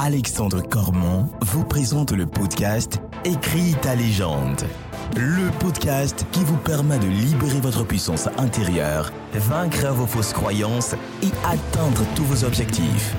Alexandre Cormont vous présente le podcast Écris ta légende. Le podcast qui vous permet de libérer votre puissance intérieure, vaincre vos fausses croyances et atteindre tous vos objectifs.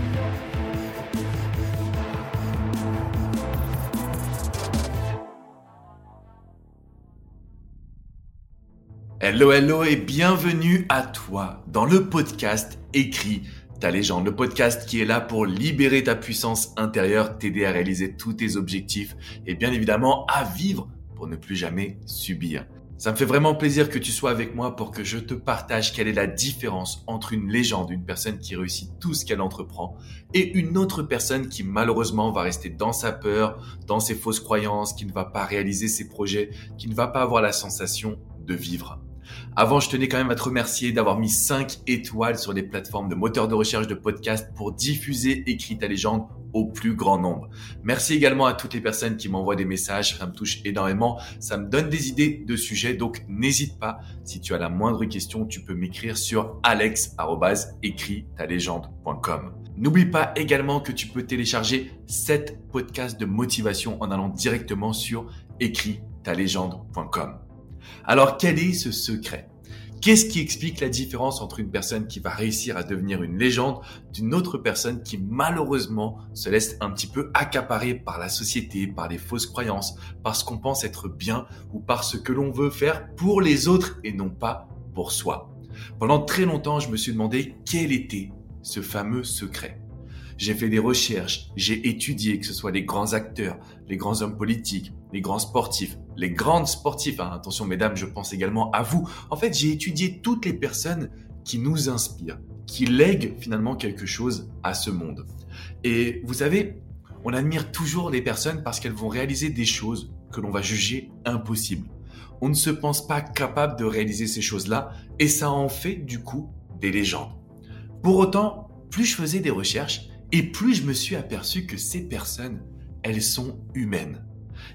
Hello, hello et bienvenue à toi dans le podcast Écris ta légende, le podcast qui est là pour libérer ta puissance intérieure, t'aider à réaliser tous tes objectifs et bien évidemment à vivre pour ne plus jamais subir. Ça me fait vraiment plaisir que tu sois avec moi pour que je te partage quelle est la différence entre une légende, une personne qui réussit tout ce qu'elle entreprend, et une autre personne qui malheureusement va rester dans sa peur, dans ses fausses croyances, qui ne va pas réaliser ses projets, qui ne va pas avoir la sensation de vivre. Avant, je tenais quand même à te remercier d'avoir mis 5 étoiles sur les plateformes de moteurs de recherche de podcasts pour diffuser Écris ta légende au plus grand nombre. Merci également à toutes les personnes qui m'envoient des messages, ça me touche énormément, ça me donne des idées de sujets, donc n'hésite pas, si tu as la moindre question, tu peux m'écrire sur alex@ecristalegende.com. N'oublie pas également que tu peux télécharger 7 podcasts de motivation en allant directement sur écristalegende.com. Alors, quel est ce secret ? Qu'est-ce qui explique la différence entre une personne qui va réussir à devenir une légende d'une autre personne qui malheureusement se laisse un petit peu accaparer par la société, par les fausses croyances, par ce qu'on pense être bien ou par ce que l'on veut faire pour les autres et non pas pour soi ? Pendant très longtemps, je me suis demandé quel était ce fameux secret. J'ai fait des recherches, j'ai étudié que ce soit les grands acteurs, les grands hommes politiques, les grands sportifs, les grandes sportives. Attention mesdames, je pense également à vous. En fait, j'ai étudié toutes les personnes qui nous inspirent, qui lèguent finalement quelque chose à ce monde. Et vous savez, on admire toujours les personnes parce qu'elles vont réaliser des choses que l'on va juger impossibles. On ne se pense pas capable de réaliser ces choses-là et ça en fait du coup des légendes. Pour autant, plus je faisais des recherches, et plus je me suis aperçu que ces personnes, elles sont humaines.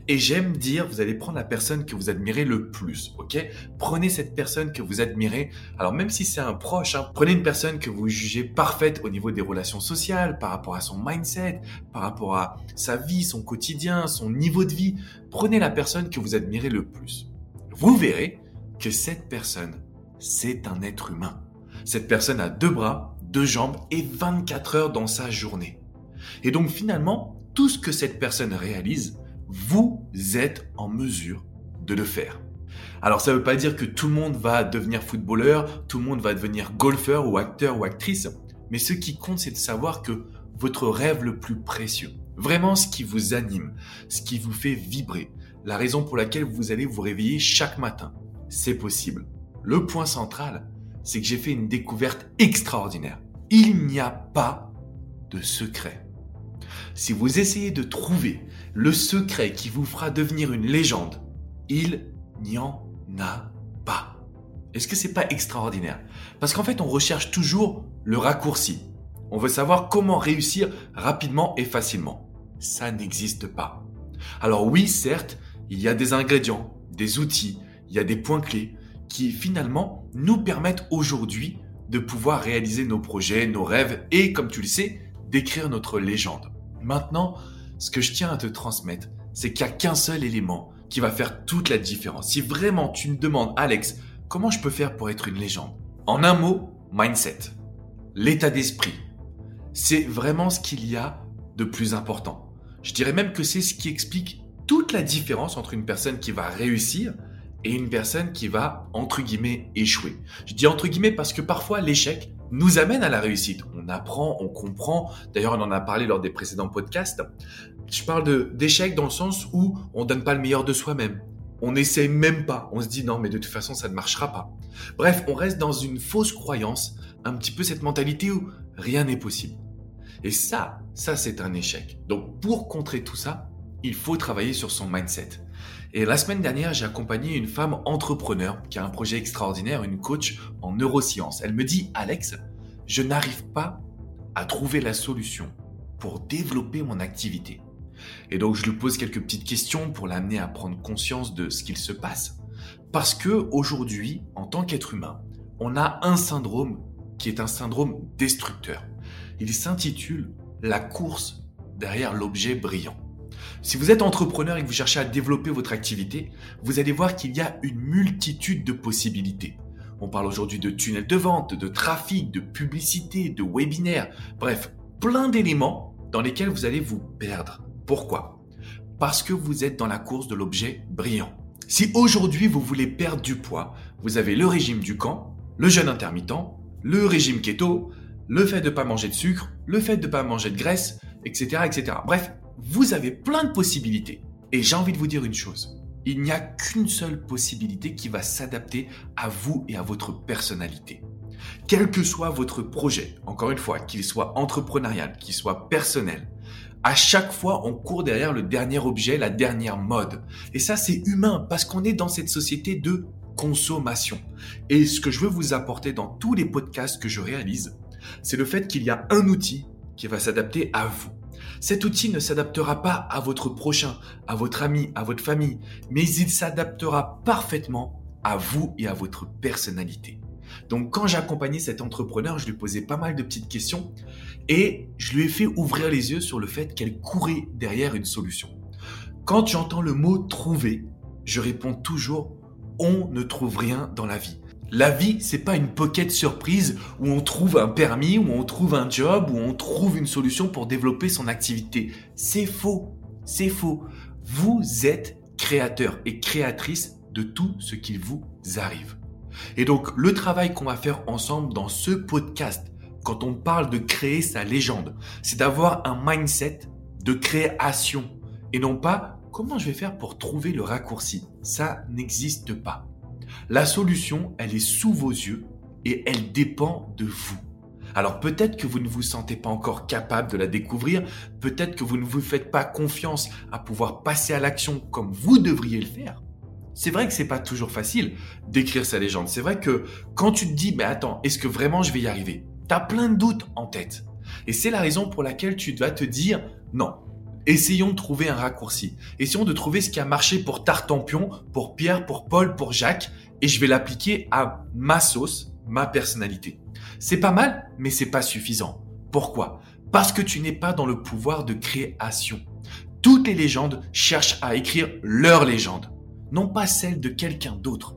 Et j'aime dire, vous allez prendre la personne que vous admirez le plus, ok ? Prenez cette personne que vous admirez, alors même si c'est un proche, prenez une personne que vous jugez parfaite au niveau des relations sociales, par rapport à son mindset, par rapport à sa vie, son quotidien, son niveau de vie. Prenez la personne que vous admirez le plus. Vous verrez que cette personne, c'est un être humain. Cette personne a 2 bras, 2 jambes et 24 heures dans sa journée. Et donc finalement, tout ce que cette personne réalise, vous êtes en mesure de le faire. Alors ça ne veut pas dire que tout le monde va devenir footballeur, tout le monde va devenir golfeur ou acteur ou actrice, mais ce qui compte, c'est de savoir que votre rêve le plus précieux, vraiment ce qui vous anime, ce qui vous fait vibrer, la raison pour laquelle vous allez vous réveiller chaque matin, c'est possible. Le point central, c'est que j'ai fait une découverte extraordinaire. Il n'y a pas de secret. Si vous essayez de trouver le secret qui vous fera devenir une légende, il n'y en a pas. Est-ce que c'est pas extraordinaire ? Parce qu'en fait, on recherche toujours le raccourci. On veut savoir comment réussir rapidement et facilement. Ça n'existe pas. Alors oui, certes, il y a des ingrédients, des outils, il y a des points clés qui finalement nous permettent aujourd'hui de pouvoir réaliser nos projets, nos rêves et, comme tu le sais, d'écrire notre légende. Maintenant, ce que je tiens à te transmettre, c'est qu'il n'y a qu'un seul élément qui va faire toute la différence. Si vraiment tu me demandes, Alex, comment je peux faire pour être une légende ? En un mot, mindset, l'état d'esprit. C'est vraiment ce qu'il y a de plus important. Je dirais même que c'est ce qui explique toute la différence entre une personne qui va réussir et une personne qui va, entre guillemets, échouer. Je dis entre guillemets parce que parfois l'échec nous amène à la réussite. On apprend, on comprend. D'ailleurs, on en a parlé lors des précédents podcasts. Je parle d'échec dans le sens où on donne pas le meilleur de soi-même. On n'essaye même pas. On se dit non, mais de toute façon, ça ne marchera pas. Bref, on reste dans une fausse croyance, un petit peu cette mentalité où rien n'est possible. Et ça c'est un échec. Donc, pour contrer tout ça, il faut travailler sur son mindset. Et la semaine dernière, j'ai accompagné une femme entrepreneur qui a un projet extraordinaire, une coach en neurosciences. Elle me dit « Alex, je n'arrive pas à trouver la solution pour développer mon activité. » Et donc, je lui pose quelques petites questions pour l'amener à prendre conscience de ce qu'il se passe. Parce qu'aujourd'hui, en tant qu'être humain, on a un syndrome qui est un syndrome destructeur. Il s'intitule « la course derrière l'objet brillant. Si vous êtes entrepreneur et que vous cherchez à développer votre activité, vous allez voir qu'il y a une multitude de possibilités. On parle aujourd'hui de tunnels de vente, de trafic, de publicité, de webinaires, bref, plein d'éléments dans lesquels vous allez vous perdre. Pourquoi ? Parce que vous êtes dans la course de l'objet brillant. Si aujourd'hui vous voulez perdre du poids, vous avez le régime Dukan, le jeûne intermittent, le régime keto, le fait de ne pas manger de sucre, le fait de ne pas manger de graisse, etc., etc. Bref, vous avez plein de possibilités. Et j'ai envie de vous dire une chose. Il n'y a qu'une seule possibilité qui va s'adapter à vous et à votre personnalité. Quel que soit votre projet, encore une fois, qu'il soit entrepreneurial, qu'il soit personnel, à chaque fois, on court derrière le dernier objet, la dernière mode. Et ça, c'est humain parce qu'on est dans cette société de consommation. Et ce que je veux vous apporter dans tous les podcasts que je réalise, c'est le fait qu'il y a un outil qui va s'adapter à vous. Cet outil ne s'adaptera pas à votre prochain, à votre ami, à votre famille, mais il s'adaptera parfaitement à vous et à votre personnalité. Donc, quand j'ai accompagné cet entrepreneur, je lui posais pas mal de petites questions et je lui ai fait ouvrir les yeux sur le fait qu'elle courait derrière une solution. Quand j'entends le mot « trouver », je réponds toujours « on ne trouve rien dans la vie ». La vie, c'est pas une pocket surprise où on trouve un permis, où on trouve un job, où on trouve une solution pour développer son activité. C'est faux, c'est faux. Vous êtes créateur et créatrice de tout ce qui vous arrive. Et donc, le travail qu'on va faire ensemble dans ce podcast, quand on parle de créer sa légende, c'est d'avoir un mindset de création et non pas « comment je vais faire pour trouver le raccourci ?» Ça n'existe pas. La solution, elle est sous vos yeux et elle dépend de vous. Alors peut-être que vous ne vous sentez pas encore capable de la découvrir, peut-être que vous ne vous faites pas confiance à pouvoir passer à l'action comme vous devriez le faire. C'est vrai que c'est pas toujours facile d'écrire sa légende. C'est vrai que quand tu te dis « mais attends, est-ce que vraiment je vais y arriver ?» T'as plein de doutes en tête. Et c'est la raison pour laquelle tu vas te dire « non ». Essayons de trouver un raccourci. Essayons de trouver ce qui a marché pour Tartampion, pour Pierre, pour Paul, pour Jacques et je vais l'appliquer à ma sauce, ma personnalité. C'est pas mal, mais c'est pas suffisant. Pourquoi ? Parce que tu n'es pas dans le pouvoir de création. Toutes les légendes cherchent à écrire leur légende, non pas celle de quelqu'un d'autre.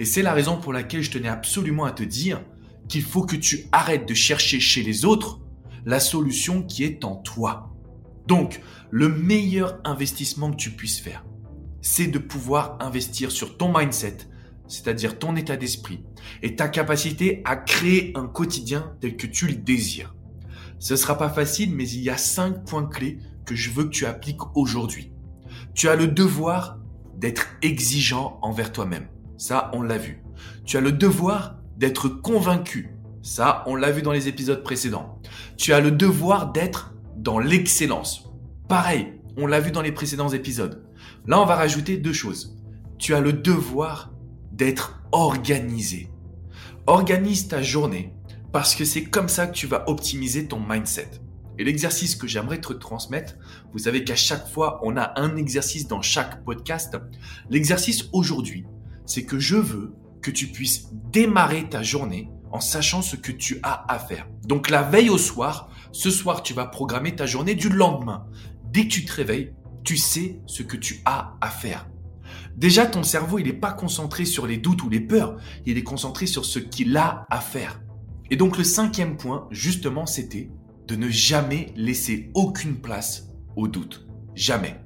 Et c'est la raison pour laquelle je tenais absolument à te dire qu'il faut que tu arrêtes de chercher chez les autres la solution qui est en toi. Donc, le meilleur investissement que tu puisses faire, c'est de pouvoir investir sur ton mindset, c'est-à-dire ton état d'esprit et ta capacité à créer un quotidien tel que tu le désires. Ce ne sera pas facile, mais il y a 5 points clés que je veux que tu appliques aujourd'hui. Tu as le devoir d'être exigeant envers toi-même. Ça, on l'a vu. Tu as le devoir d'être convaincu. Ça, on l'a vu dans les épisodes précédents. Tu as le devoir d'être dans l'excellence. Pareil, on l'a vu dans les précédents épisodes. Là, on va rajouter 2 choses. Tu as le devoir d'être organisé. Organise ta journée parce que c'est comme ça que tu vas optimiser ton mindset. Et l'exercice que j'aimerais te transmettre, vous savez qu'à chaque fois, on a un exercice dans chaque podcast. L'exercice aujourd'hui, c'est que je veux que tu puisses démarrer ta journée en sachant ce que tu as à faire. Donc la veille au soir, ce soir, tu vas programmer ta journée du lendemain. Dès que tu te réveilles, tu sais ce que tu as à faire. Déjà, ton cerveau, il n'est pas concentré sur les doutes ou les peurs. Il est concentré sur ce qu'il a à faire. Et donc, le 5e point, justement, c'était de ne jamais laisser aucune place au doute. Jamais.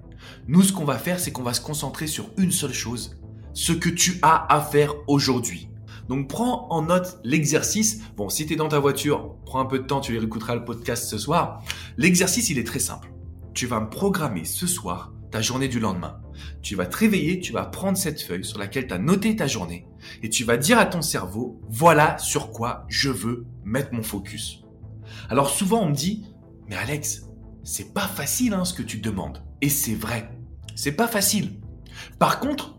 Nous, ce qu'on va faire, c'est qu'on va se concentrer sur une seule chose. Ce que tu as à faire aujourd'hui. Donc, prends en note l'exercice. Bon, si tu es dans ta voiture, prends un peu de temps, tu réécouteras le podcast ce soir. L'exercice, il est très simple. Tu vas me programmer ce soir ta journée du lendemain. Tu vas te réveiller, tu vas prendre cette feuille sur laquelle tu as noté ta journée et tu vas dire à ton cerveau, voilà sur quoi je veux mettre mon focus. Alors, souvent, on me dit, mais Alex, c'est pas facile ce que tu demandes. Et c'est vrai, c'est pas facile. Par contre,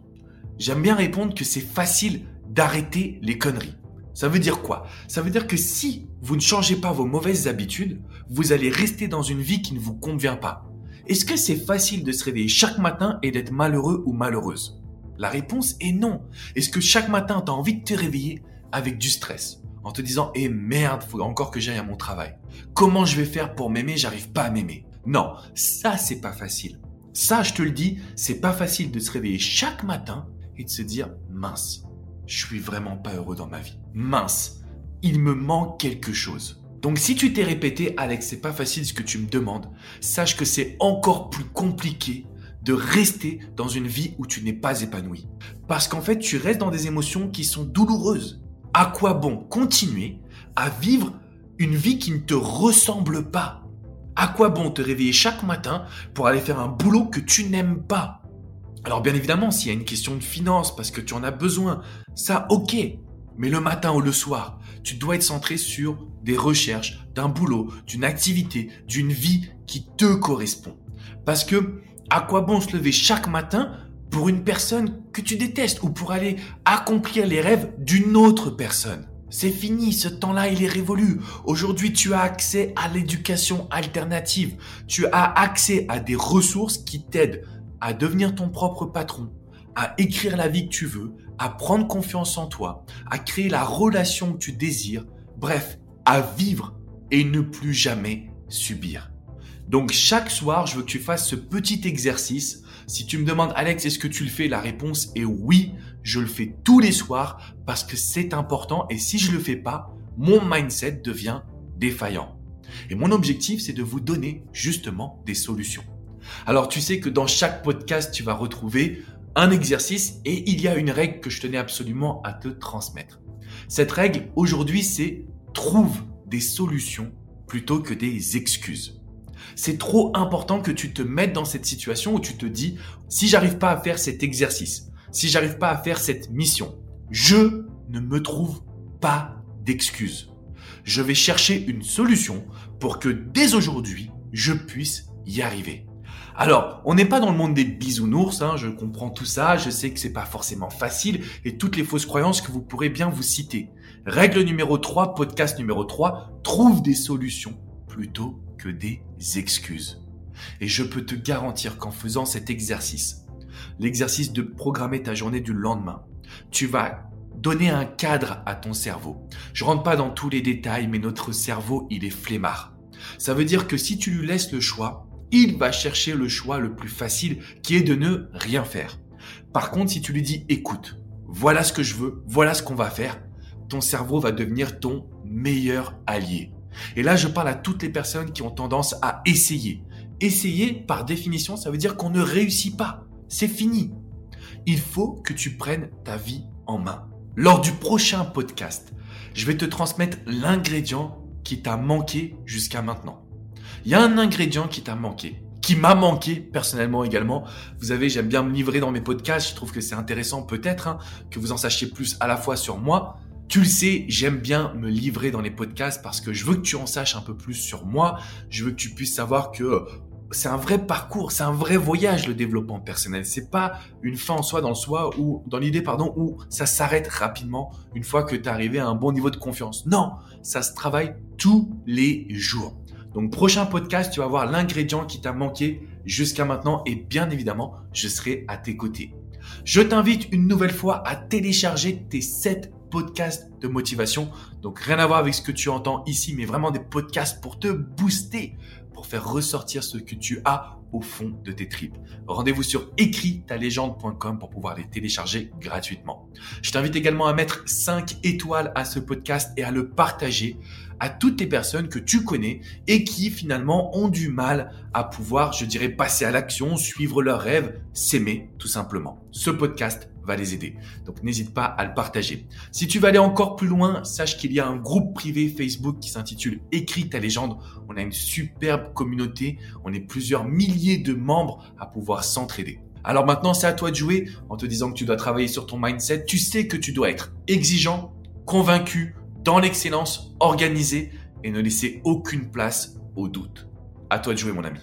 j'aime bien répondre que c'est facile d'arrêter les conneries. Ça veut dire quoi ? Ça veut dire que si vous ne changez pas vos mauvaises habitudes, vous allez rester dans une vie qui ne vous convient pas. Est-ce que c'est facile de se réveiller chaque matin et d'être malheureux ou malheureuse ? La réponse est non. Est-ce que chaque matin, tu as envie de te réveiller avec du stress ? En te disant « eh merde, faut encore que j'aille à mon travail. Comment je vais faire pour m'aimer ? J'arrive pas à m'aimer. » Non, ça, c'est pas facile. Ça, je te le dis, c'est pas facile de se réveiller chaque matin et de se dire « Mince, je suis vraiment pas heureux dans ma vie. Mince, il me manque quelque chose. » Donc, si tu t'es répété « Alex, c'est pas facile ce que tu me demandes », sache que c'est encore plus compliqué de rester dans une vie où tu n'es pas épanoui. Parce qu'en fait, tu restes dans des émotions qui sont douloureuses. À quoi bon continuer à vivre une vie qui ne te ressemble pas ? À quoi bon te réveiller chaque matin pour aller faire un boulot que tu n'aimes pas ? Alors bien évidemment, s'il y a une question de finances parce que tu en as besoin, ça ok. Mais le matin ou le soir, tu dois être centré sur des recherches, d'un boulot, d'une activité, d'une vie qui te correspond. Parce que à quoi bon se lever chaque matin pour une personne que tu détestes ou pour aller accomplir les rêves d'une autre personne ? C'est fini, ce temps-là, il est révolu. Aujourd'hui, tu as accès à l'éducation alternative. Tu as accès à des ressources qui t'aident à devenir ton propre patron, à écrire la vie que tu veux, à prendre confiance en toi, à créer la relation que tu désires, bref, à vivre et ne plus jamais subir. Donc, chaque soir, je veux que tu fasses ce petit exercice. Si tu me demandes « Alex, est-ce que tu le fais ?» La réponse est oui, je le fais tous les soirs parce que c'est important et si je le fais pas, mon mindset devient défaillant. Et mon objectif, c'est de vous donner justement des solutions. Alors, tu sais que dans chaque podcast, tu vas retrouver un exercice et il y a une règle que je tenais absolument à te transmettre. Cette règle, aujourd'hui, c'est « Trouve des solutions plutôt que des excuses ». C'est trop important que tu te mettes dans cette situation où tu te dis « Si j'arrive pas à faire cet exercice, si j'arrive pas à faire cette mission, je ne me trouve pas d'excuses. Je vais chercher une solution pour que dès aujourd'hui, je puisse y arriver. » Alors, on n'est pas dans le monde des bisounours, je comprends tout ça, je sais que c'est pas forcément facile et toutes les fausses croyances que vous pourrez bien vous citer. Règle numéro 3, podcast numéro 3, trouve des solutions plutôt que des excuses. Et je peux te garantir qu'en faisant cet exercice, l'exercice de programmer ta journée du lendemain, tu vas donner un cadre à ton cerveau. Je rentre pas dans tous les détails, mais notre cerveau, il est flemmard. Ça veut dire que si tu lui laisses le choix, il va chercher le choix le plus facile qui est de ne rien faire. Par contre, si tu lui dis « Écoute, voilà ce que je veux, voilà ce qu'on va faire », ton cerveau va devenir ton meilleur allié. Et là, je parle à toutes les personnes qui ont tendance à essayer. Essayer, par définition, ça veut dire qu'on ne réussit pas. C'est fini. Il faut que tu prennes ta vie en main. Lors du prochain podcast, je vais te transmettre l'ingrédient qui t'a manqué jusqu'à maintenant. Il y a un ingrédient qui t'a manqué, qui m'a manqué personnellement également. Vous savez, j'aime bien me livrer dans mes podcasts. Je trouve que c'est intéressant peut-être que vous en sachiez plus à la fois sur moi. Tu le sais, j'aime bien me livrer dans les podcasts parce que je veux que tu en saches un peu plus sur moi. Je veux que tu puisses savoir que c'est un vrai parcours, c'est un vrai voyage le développement personnel. C'est pas une fin en soi où ça s'arrête rapidement une fois que tu es arrivé à un bon niveau de confiance. Non, ça se travaille tous les jours. Donc prochain podcast, tu vas voir l'ingrédient qui t'a manqué jusqu'à maintenant et bien évidemment, je serai à tes côtés. Je t'invite une nouvelle fois à télécharger tes 7 podcasts de motivation. Donc rien à voir avec ce que tu entends ici, mais vraiment des podcasts pour te booster, pour faire ressortir ce que tu as au fond de tes tripes. Rendez-vous sur écritalégende.com pour pouvoir les télécharger gratuitement. Je t'invite également à mettre 5 étoiles à ce podcast et à le partager à toutes les personnes que tu connais et qui finalement ont du mal à pouvoir, je dirais, passer à l'action, suivre leurs rêves, s'aimer tout simplement. Ce podcast va les aider. Donc, n'hésite pas à le partager. Si tu veux aller encore plus loin, sache qu'il y a un groupe privé Facebook qui s'intitule « Écris ta légende ». On a une superbe communauté. On est plusieurs milliers de membres à pouvoir s'entraider. Alors maintenant, c'est à toi de jouer en te disant que tu dois travailler sur ton mindset. Tu sais que tu dois être exigeant, convaincu, dans l'excellence, organisé et ne laisser aucune place au doute. À toi de jouer, mon ami.